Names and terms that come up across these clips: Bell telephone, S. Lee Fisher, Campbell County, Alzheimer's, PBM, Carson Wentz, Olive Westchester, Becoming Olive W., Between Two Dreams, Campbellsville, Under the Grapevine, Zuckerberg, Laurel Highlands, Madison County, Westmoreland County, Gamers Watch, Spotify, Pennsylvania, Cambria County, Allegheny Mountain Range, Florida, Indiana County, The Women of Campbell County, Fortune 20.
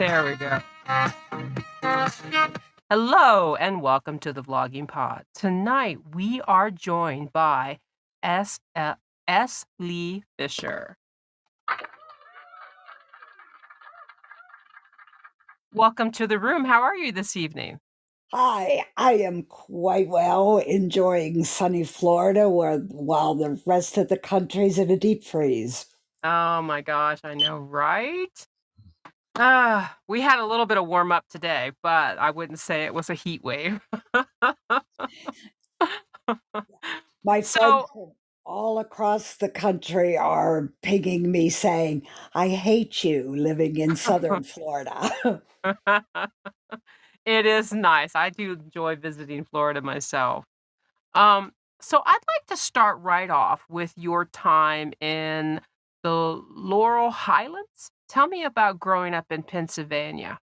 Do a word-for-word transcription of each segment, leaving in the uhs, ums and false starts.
There we go. Hello and welcome to the Vlogging Pod. Tonight we are joined by S. Uh, S. Lee Fisher. Welcome to the room. How are you this evening? Hi, I am quite well, enjoying sunny Florida where while the rest of the country's in a deep freeze. Oh my gosh, I know, right? Uh, we had a little bit of warm up today, but I wouldn't say it was a heat wave. My so, friends all across the country are pinging me saying, I hate you living in Southern Florida. It is nice. I do enjoy visiting Florida myself. Um, so I'd like to start right off with your time in the Laurel Highlands. Tell me about growing up in Pennsylvania.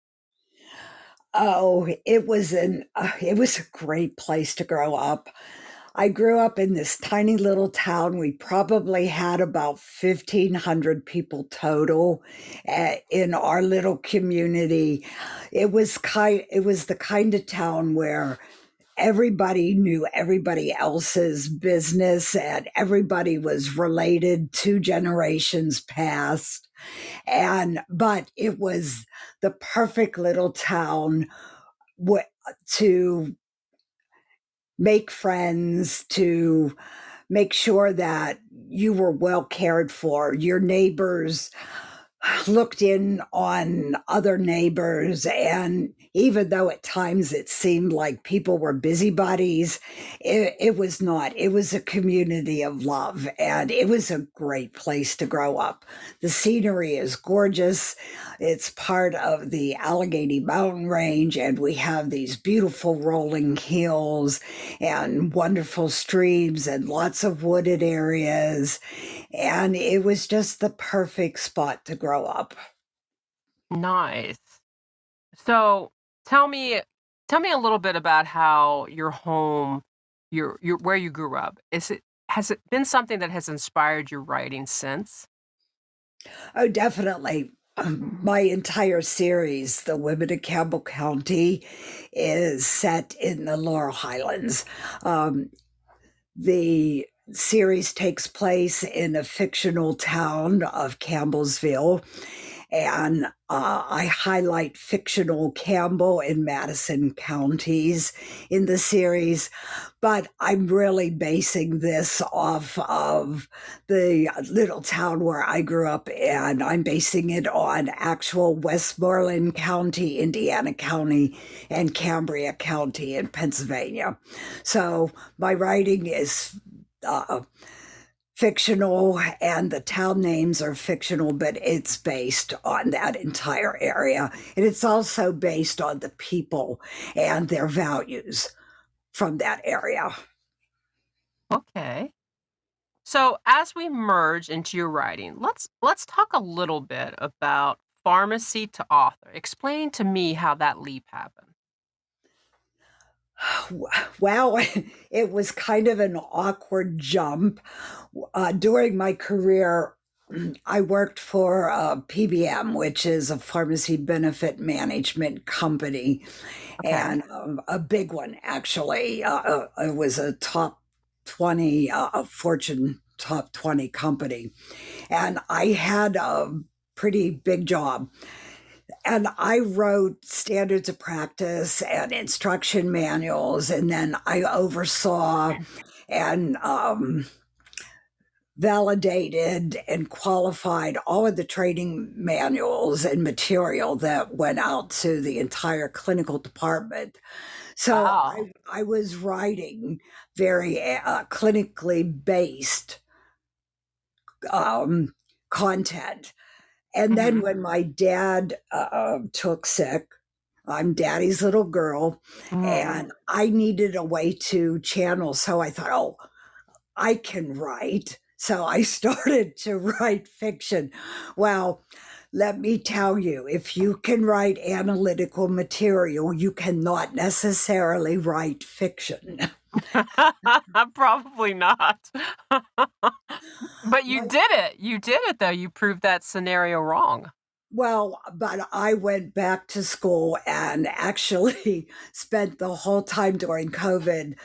Oh, it was an uh, it was a great place to grow up. I grew up in this tiny little town. We probably had about fifteen hundred people total in our little community. It was kind it was the kind of town where everybody knew everybody else's business and everybody was related two generations past. And, but it was the perfect little town w- to make friends, to make sure that you were well cared for. Your neighbors looked in on other neighbors, and even though at times it seemed like people were busybodies, it, it was not. It was a community of love, and it was a great place to grow up. The scenery is gorgeous. It's part of the Allegheny Mountain Range, and we have these beautiful rolling hills and wonderful streams and lots of wooded areas, and it was just the perfect spot to grow up. Nice. So tell me, tell me a little bit about how your home, your your where you grew up. Is it has it been something that has inspired your writing since? Oh, definitely. Um, my entire series, The Women of Campbell County, is set in the Laurel Highlands. Um, the series takes place in a fictional town of Campbellsville, and uh, I highlight fictional Campbell and Madison counties in the series, but I'm really basing this off of the little town where I grew up, and I'm basing it on actual Westmoreland County, Indiana County, and Cambria County in Pennsylvania. So my writing is Uh, fictional, and the town names are fictional, but it's based on that entire area. And it's also based on the people and their values from that area. Okay. So as we merge into your writing, let's let's talk a little bit about pharmacy to author. Explain to me how that leap happened. Well, it was kind of an awkward jump. Uh, during my career, I worked for uh, P B M, which is a pharmacy benefit management company, okay. and um, a big one, actually. Uh, it was a top twenty, uh, Fortune top twenty company. And I had a pretty big job. And I wrote standards of practice and instruction manuals, and then I oversaw and um, validated and qualified all of the training manuals and material that went out to the entire clinical department. So wow. I, I was writing very uh, clinically based um, content. And then mm-hmm. when my dad uh, took sick, I'm daddy's little girl, mm. and I needed a way to channel. So I thought, oh, I can write. So I started to write fiction. Well, let me tell you, if you can write analytical material, you cannot necessarily write fiction. Probably not. But you did it. You did it, though. You proved that scenario wrong. Well, but I went back to school and actually spent the whole time during COVID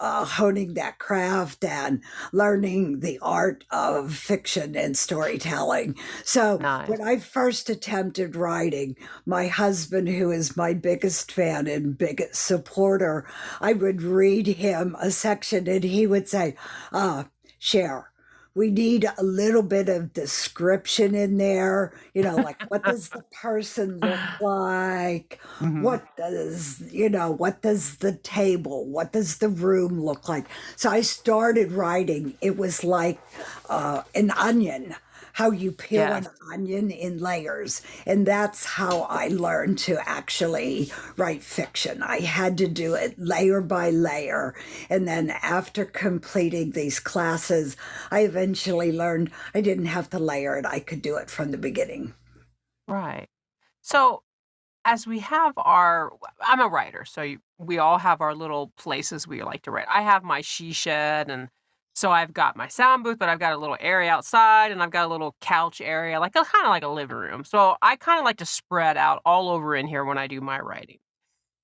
uh, honing that craft and learning the art of fiction and storytelling. So nice. When I first attempted writing, my husband, who is my biggest fan and biggest supporter, I would read him a section and he would say, uh, Cher, we need a little bit of description in there, you know, like what does the person look like? Mm-hmm. What does, you know, what does the table, what does the room look like? So I started writing. It was like uh, an onion, how you peel yes. an onion in layers. And that's how I learned to actually write fiction. I had to do it layer by layer. And then after completing these classes, I eventually learned I didn't have to layer it. I could do it from the beginning. Right. So as we have our, I'm a writer, so you, we all have our little places we like to write. I have my she shed, and so I've got my sound booth, but I've got a little area outside, and I've got a little couch area, like a, kind of like a living room. So I kind of like to spread out all over in here when I do my writing.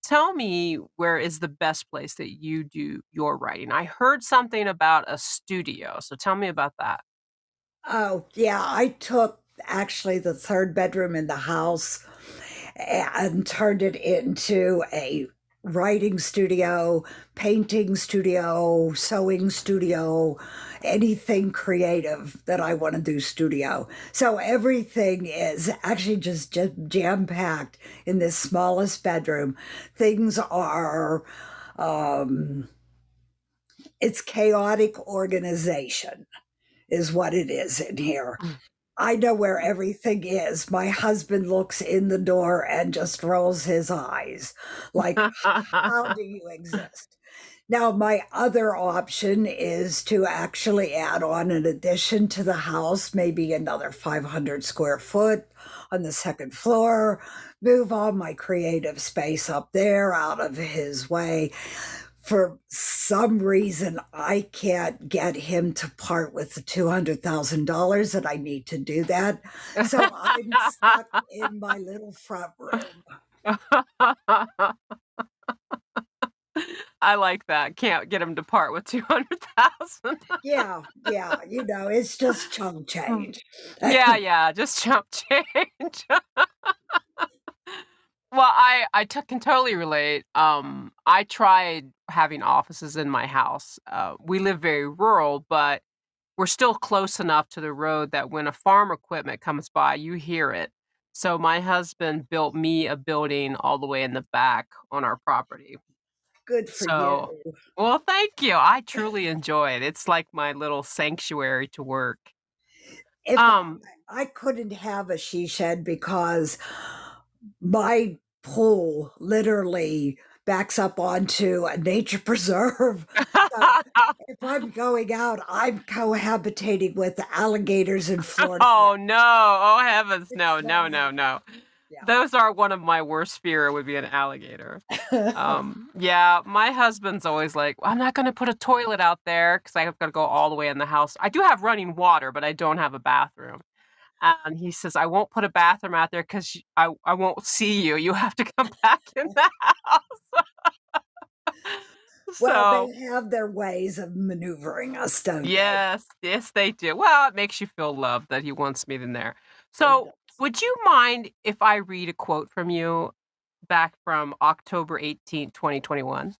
Tell me, where is the best place that you do your writing? I heard something about a studio, so tell me about that. Oh, yeah. I took actually the third bedroom in the house and turned it into a writing studio, painting studio, sewing studio, anything creative that I want to do studio. So everything is actually just jam-packed in this smallest bedroom. Things are, um, it's chaotic organization is what it is in here. Mm. I know where everything is. My husband looks in the door and just rolls his eyes. Like, how do you exist? Now, my other option is to actually add on an addition to the house, maybe another five hundred square foot on the second floor, move all my creative space up there out of his way. For some reason, I can't get him to part with the two hundred thousand dollars that I need to do that. So I'm stuck in my little front room. I like that. Can't get him to part with two hundred thousand dollars. Yeah, yeah. You know, it's just chump change. yeah, yeah, just chump change. Well, I, I t- can totally relate. Um, I tried having offices in my house. Uh, we live very rural, but we're still close enough to the road that when a farm equipment comes by, you hear it. So my husband built me a building all the way in the back on our property. Good for so, you. Well, thank you. I truly enjoy it. It's like my little sanctuary to work. If um, I, I couldn't have a she shed because my pool literally backs up onto a nature preserve. So if I'm going out, I'm cohabitating with alligators in Florida. Oh, no. Oh, heavens. No, no, no, no. Yeah. Those are one of my worst fear would be an alligator. um, yeah, my husband's always like, I'm not going to put a toilet out there because I've got to go all the way in the house. I do have running water, but I don't have a bathroom. And he says, I won't put a bathroom out there because I, I won't see you. You have to come back in the house. so, well, they have their ways of maneuvering us, don't they? Yes, yes, they do. Well, it makes you feel loved that he wants me in there. So would you mind if I read a quote from you back from October eighteenth, twenty twenty-one?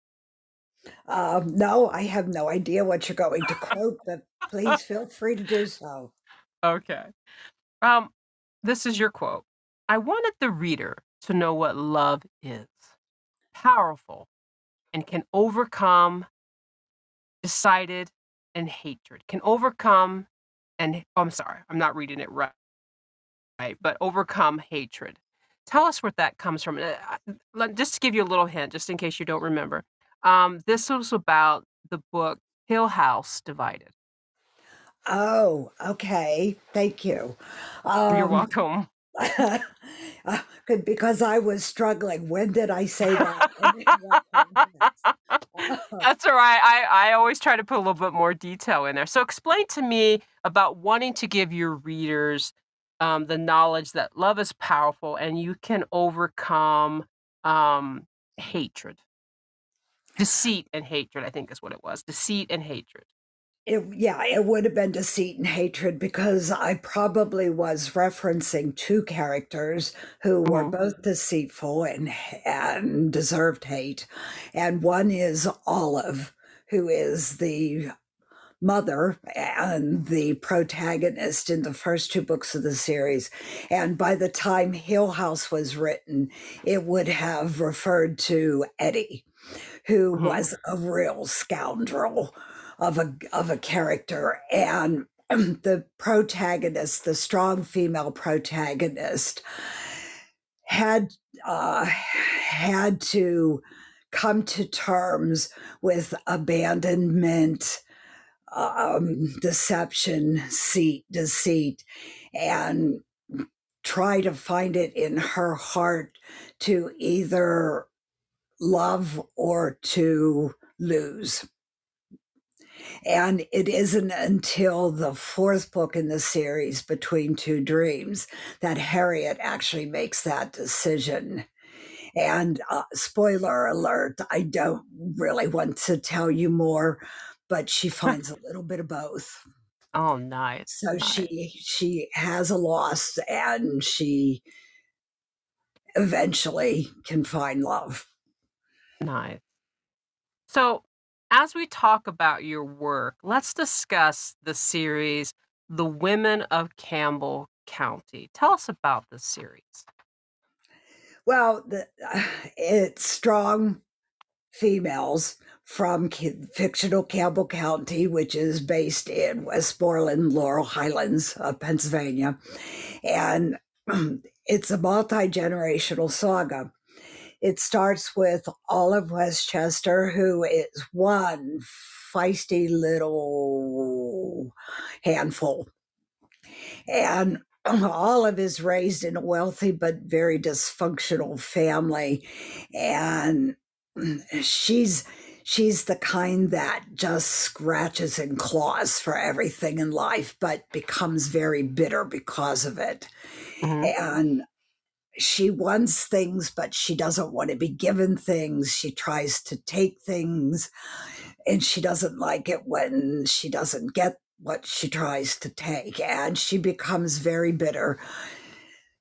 Um, no, I have no idea what you're going to quote, but please feel free to do so. Okay. Um, this is your quote. I wanted the reader to know what love is. Powerful and can overcome decided and hatred. Can overcome and, oh, I'm sorry, I'm not reading it right, right, but overcome hatred. Tell us where that comes from. Uh, just to give you a little hint, just in case you don't remember. Um, this was about the book Hill House Divided. Oh, okay. Thank you. Um, You're welcome. Because I was struggling. When did I say that? That's all right. I, I always try to put a little bit more detail in there. So explain to me about wanting to give your readers um, the knowledge that love is powerful and you can overcome um, hatred. Deceit and hatred, I think is what it was. Deceit and hatred. It, yeah, it would have been deceit and hatred because I probably was referencing two characters who were mm-hmm. both deceitful and, and deserved hate. And one is Olive, who is the mother and the protagonist in the first two books of the series. And by the time Hill House was written, it would have referred to Eddie, who mm-hmm. was a real scoundrel of a of a character. And the protagonist, the strong female protagonist, had uh, had to come to terms with abandonment, um, deception, deceit, deceit, and try to find it in her heart to either love or to lose. And it isn't until the fourth book in the series, Between Two Dreams, that Harriet actually makes that decision. And uh, spoiler alert, I don't really want to tell you more, but she finds a little bit of both. Oh, nice. So nice. she she has a loss and she eventually can find love. Nice. So as we talk about your work, let's discuss the series, The Women of Campbell County. Tell us about this series. Well, the, uh, it's strong females from c- fictional Campbell County, which is based in Westmoreland, Laurel Highlands of Pennsylvania. And it's a multi-generational saga. It starts with Olive Westchester, who is one feisty little handful. And Olive is raised in a wealthy but very dysfunctional family. And she's she's the kind that just scratches and claws for everything in life, but becomes very bitter because of it. Mm-hmm. And she wants things, but she doesn't want to be given things. She tries to take things, and she doesn't like it when she doesn't get what she tries to take, and she becomes very bitter.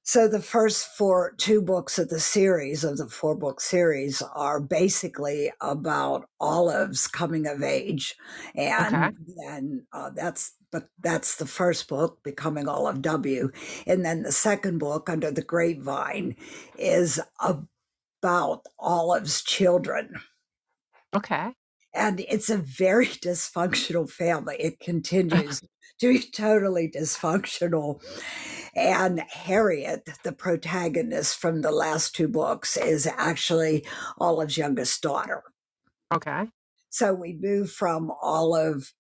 So the first four, two books of the series, of the four-book series, are basically about Olive's coming of age, and okay. then uh, that's But that's the first book, Becoming Olive W. And then the second book, Under the Grapevine, is about Olive's children. Okay. And it's a very dysfunctional family. It continues to be totally dysfunctional. And Harriet, the protagonist from the last two books, is actually Olive's youngest daughter. Okay. So we move from Olive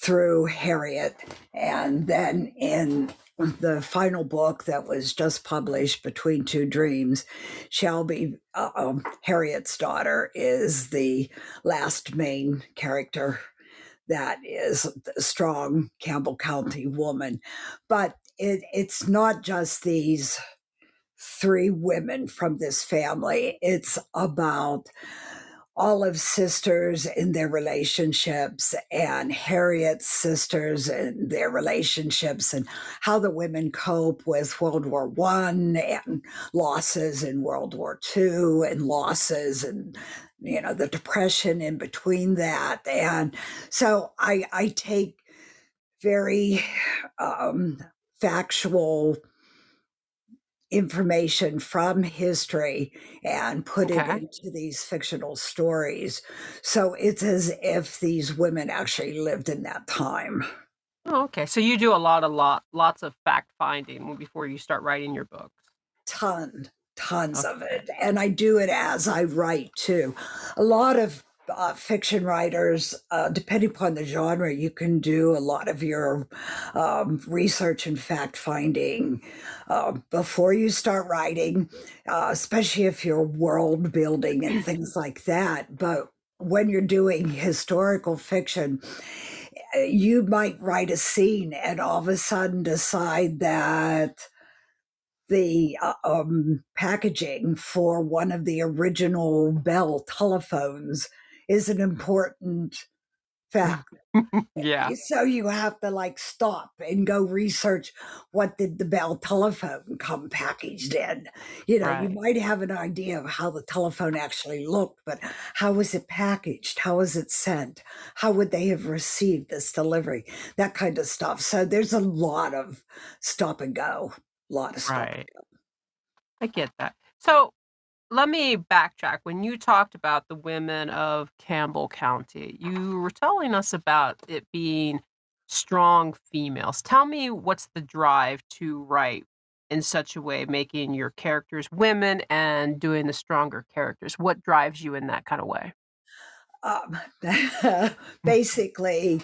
through Harriet, and then in the final book that was just published, Between Two Dreams, Shelby, uh, um, Harriet's daughter, is the last main character that is a strong Campbell County woman. But it, it's not just these three women from this family. It's about Olive's sisters in their relationships and Harriet's sisters and their relationships and how the women cope with World War One and losses in World War Two and losses and, you know, the depression in between that. And so I, I take very um, factual information from history and put okay. it into these fictional stories. So it's as if these women actually lived in that time. Oh, okay. So you do a lot of lot lots of fact finding before you start writing your books. Ton, tons okay. of it. And I do it as I write too. A lot of Uh, fiction writers, uh, depending upon the genre, you can do a lot of your um, research and fact finding uh, before you start writing, uh, especially if you're world building and things like that. But when you're doing historical fiction, you might write a scene and all of a sudden decide that the um, packaging for one of the original Bell telephones is an important fact. Yeah. So you have to like stop and go research what did the Bell telephone come packaged in. You know, right. You might have an idea of how the telephone actually looked, but how was it packaged? How was it sent? How would they have received this delivery? That kind of stuff. So there's a lot of stop and go. A lot of stop and go. I get that. So let me backtrack. When you talked about the women of Campbell County, you were telling us about it being strong females. Tell me, what's the drive to write in such a way, making your characters women and doing the stronger characters? What drives you in that kind of way? Um, basically,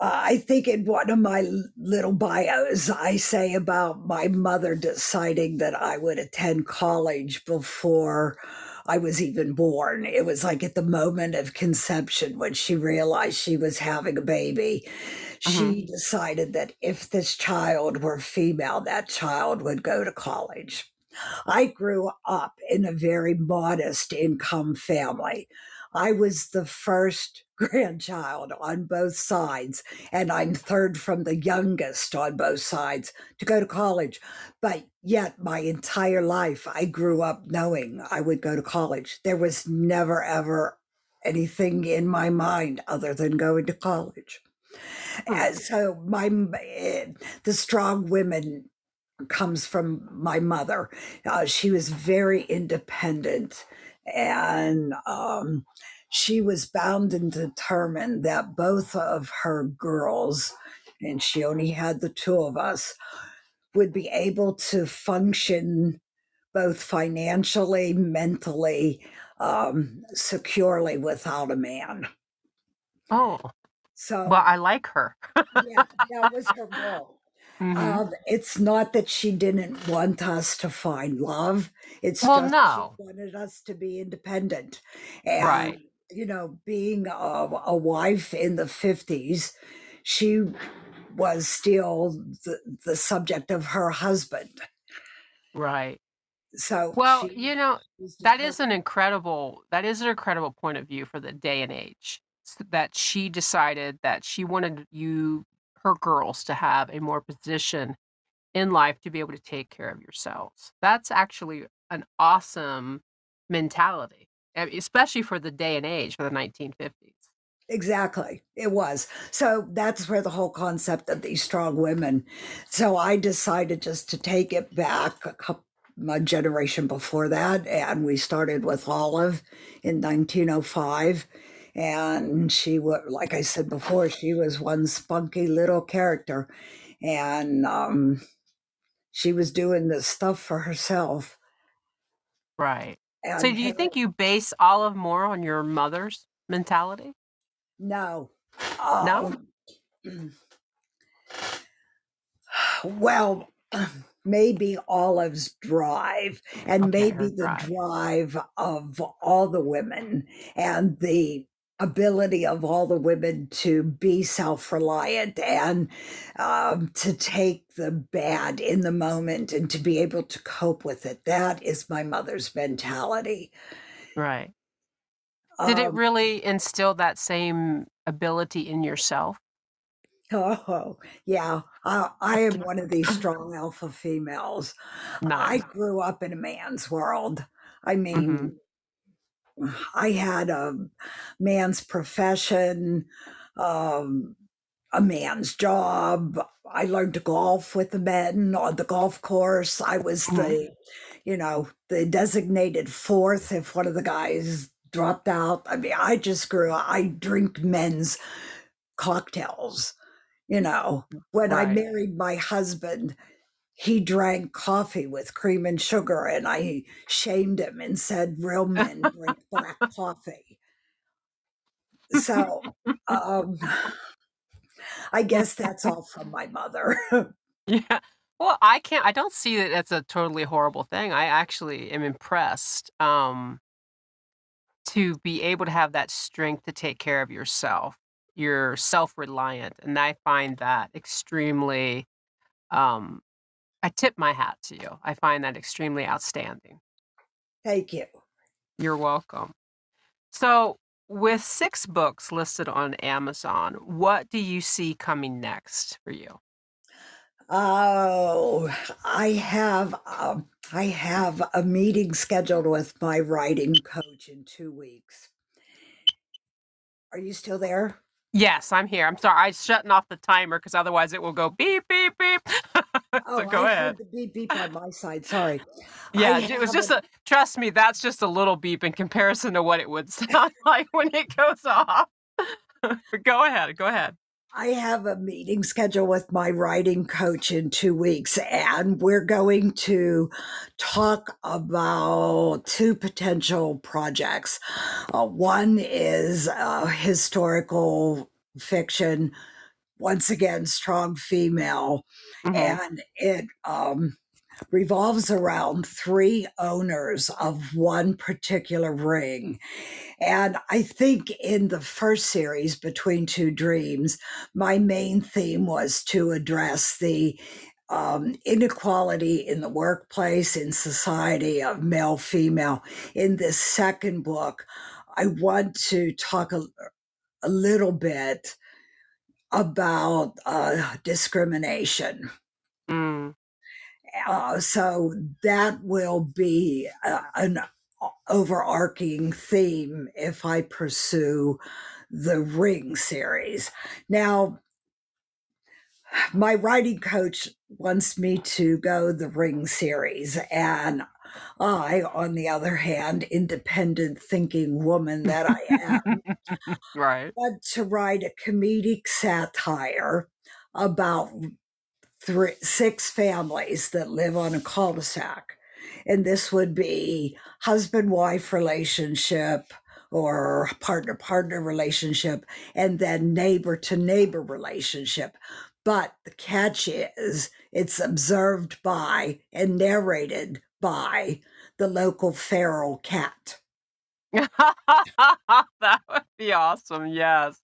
uh, I think in one of my little bios, I say about my mother deciding that I would attend college before I was even born. It was like at the moment of conception when she realized she was having a baby. Mm-hmm. She decided that if this child were female, that child would go to college. I grew up in a very modest income family. I was the first grandchild on both sides, and I'm third from the youngest on both sides to go to college. But yet my entire life, I grew up knowing I would go to college. There was never, ever anything in my mind other than going to college. And so my the strong women comes from my mother. Uh, she was very independent. And um, she was bound and determined that both of her girls, and she only had the two of us, would be able to function both financially, mentally, um, securely without a man. Oh, so well, I like her. Yeah, that was her goal. Mm-hmm. Um, it's not that she didn't want us to find love. It's well, just no. She wanted us to be independent. And, right. you know, being a, a wife in the fifties, she was still the, the subject of her husband. Right. So, well, she, you know, that is an incredible, that is an incredible point of view for the day and age, that she decided that she wanted you her girls to have a more position in life to be able to take care of yourselves. That's actually an awesome mentality, especially for the day and age, for the nineteen fifties. Exactly. It was. So that's where the whole concept of these strong women. So I decided just to take it back a couple, my generation before that. And we started with Olive in nineteen oh five. And she was, like I said before, she was one spunky little character. And um, she was doing this stuff for herself. Right. And so do you her, think you base Olive more on your mother's mentality? No. Um, no? Well, maybe Olive's drive and okay, maybe the drive. drive of all the women and the ability of all the women to be self-reliant and um, to take the bad in the moment and to be able to cope with it. That is my mother's mentality. Right. Um, Did it really instill that same ability in yourself? Oh, yeah. I, I am one of these strong alpha females. Nice. I grew up in a man's world. I mean... Mm-hmm. I had a man's profession, um, a man's job. I learned to golf with the men on the golf course. I was the, you know, the designated fourth if one of the guys dropped out. I mean, I just grew up. I drink men's cocktails, you know. When right. I married my husband, he drank coffee with cream and sugar, and I shamed him and said, real men drink black coffee. So um, I guess that's all from my mother. Yeah. Well, I can't, I don't see that that's a totally horrible thing. I actually am impressed um, to be able to have that strength to take care of yourself. you're self-reliant. And I find that extremely, um, I tip my hat to you. I find that extremely outstanding. Thank you. You're welcome. So with six books listed on Amazon, what do you see coming next for you? Oh, I have a, I have a meeting scheduled with my writing coach in two weeks. Are you still there? Yes, I'm here. I'm sorry. I'm shutting off the timer because otherwise it will go beep, beep, beep. so oh, go I ahead. Heard the beep, beep on my side. Sorry. Yeah, I it was just a, a, trust me, that's just a little beep in comparison to what it would sound like when it goes off. go ahead. Go ahead. I have a meeting scheduled with my writing coach in two weeks, and we're going to talk about two potential projects. Uh, one is uh, historical fiction, once again, strong female, mm-hmm. and it um, revolves around three owners of one particular ring. And I think in the first series, Between Two Dreams, my main theme was to address the um, inequality in the workplace, in society of male-female. In this second book, I want to talk a, a little bit about uh, discrimination. Mm. Uh, so that will be uh, an overarching theme if I pursue the Ring series. Now, my writing coach wants me to go the Ring series, and I, on the other hand, independent thinking woman that I am, right, want to write a comedic satire about three, six families that live on a cul-de-sac. And this would be husband-wife relationship or partner-partner relationship, and then neighbor-to-neighbor relationship. But the catch is it's observed by and narrated by the local feral cat. That would be awesome, yes.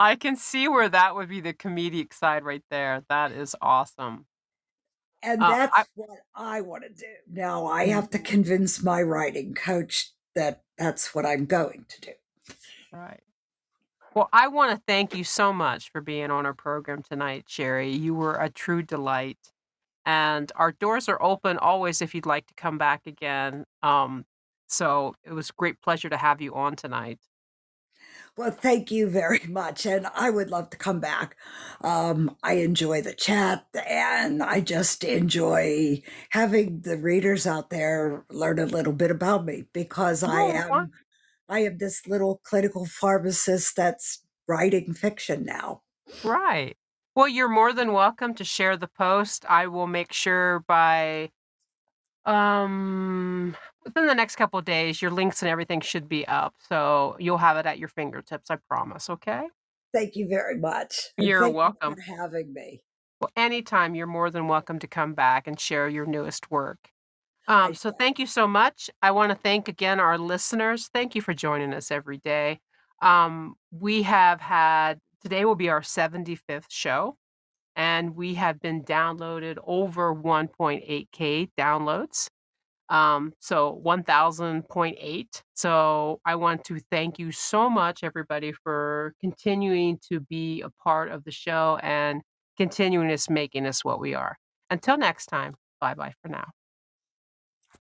I can see where that would be the comedic side right there. That is awesome. And that's uh, I, what I want to do. Now I have to convince my writing coach that that's what I'm going to do. Right. Well, I want to thank you so much for being on our program tonight, Sherry. You were a true delight. And our doors are open always if you'd like to come back again. Um, so it was a great pleasure to have you on tonight. Well, thank you very much. And I would love to come back. Um, I enjoy the chat, and I just enjoy having the readers out there learn a little bit about me, because I am I am this little clinical pharmacist that's writing fiction now. Right. Well, you're more than welcome to share the post. I will make sure by um within the next couple of days, your links and everything should be up. So you'll have it at your fingertips, I promise. Okay? Thank you very much. You're Thank welcome. You for having me. Well, anytime, you're more than welcome to come back and share your newest work. Um, so thank you so much. I want to thank again our listeners. Thank you for joining us every day. Um, we have had, today will be our seventy-fifth show, and we have been downloaded over one point eight K downloads. Um, so one thousand point eight. So I want to thank you so much, everybody, for continuing to be a part of the show and continuing us making us what we are. Until next time, bye-bye for now.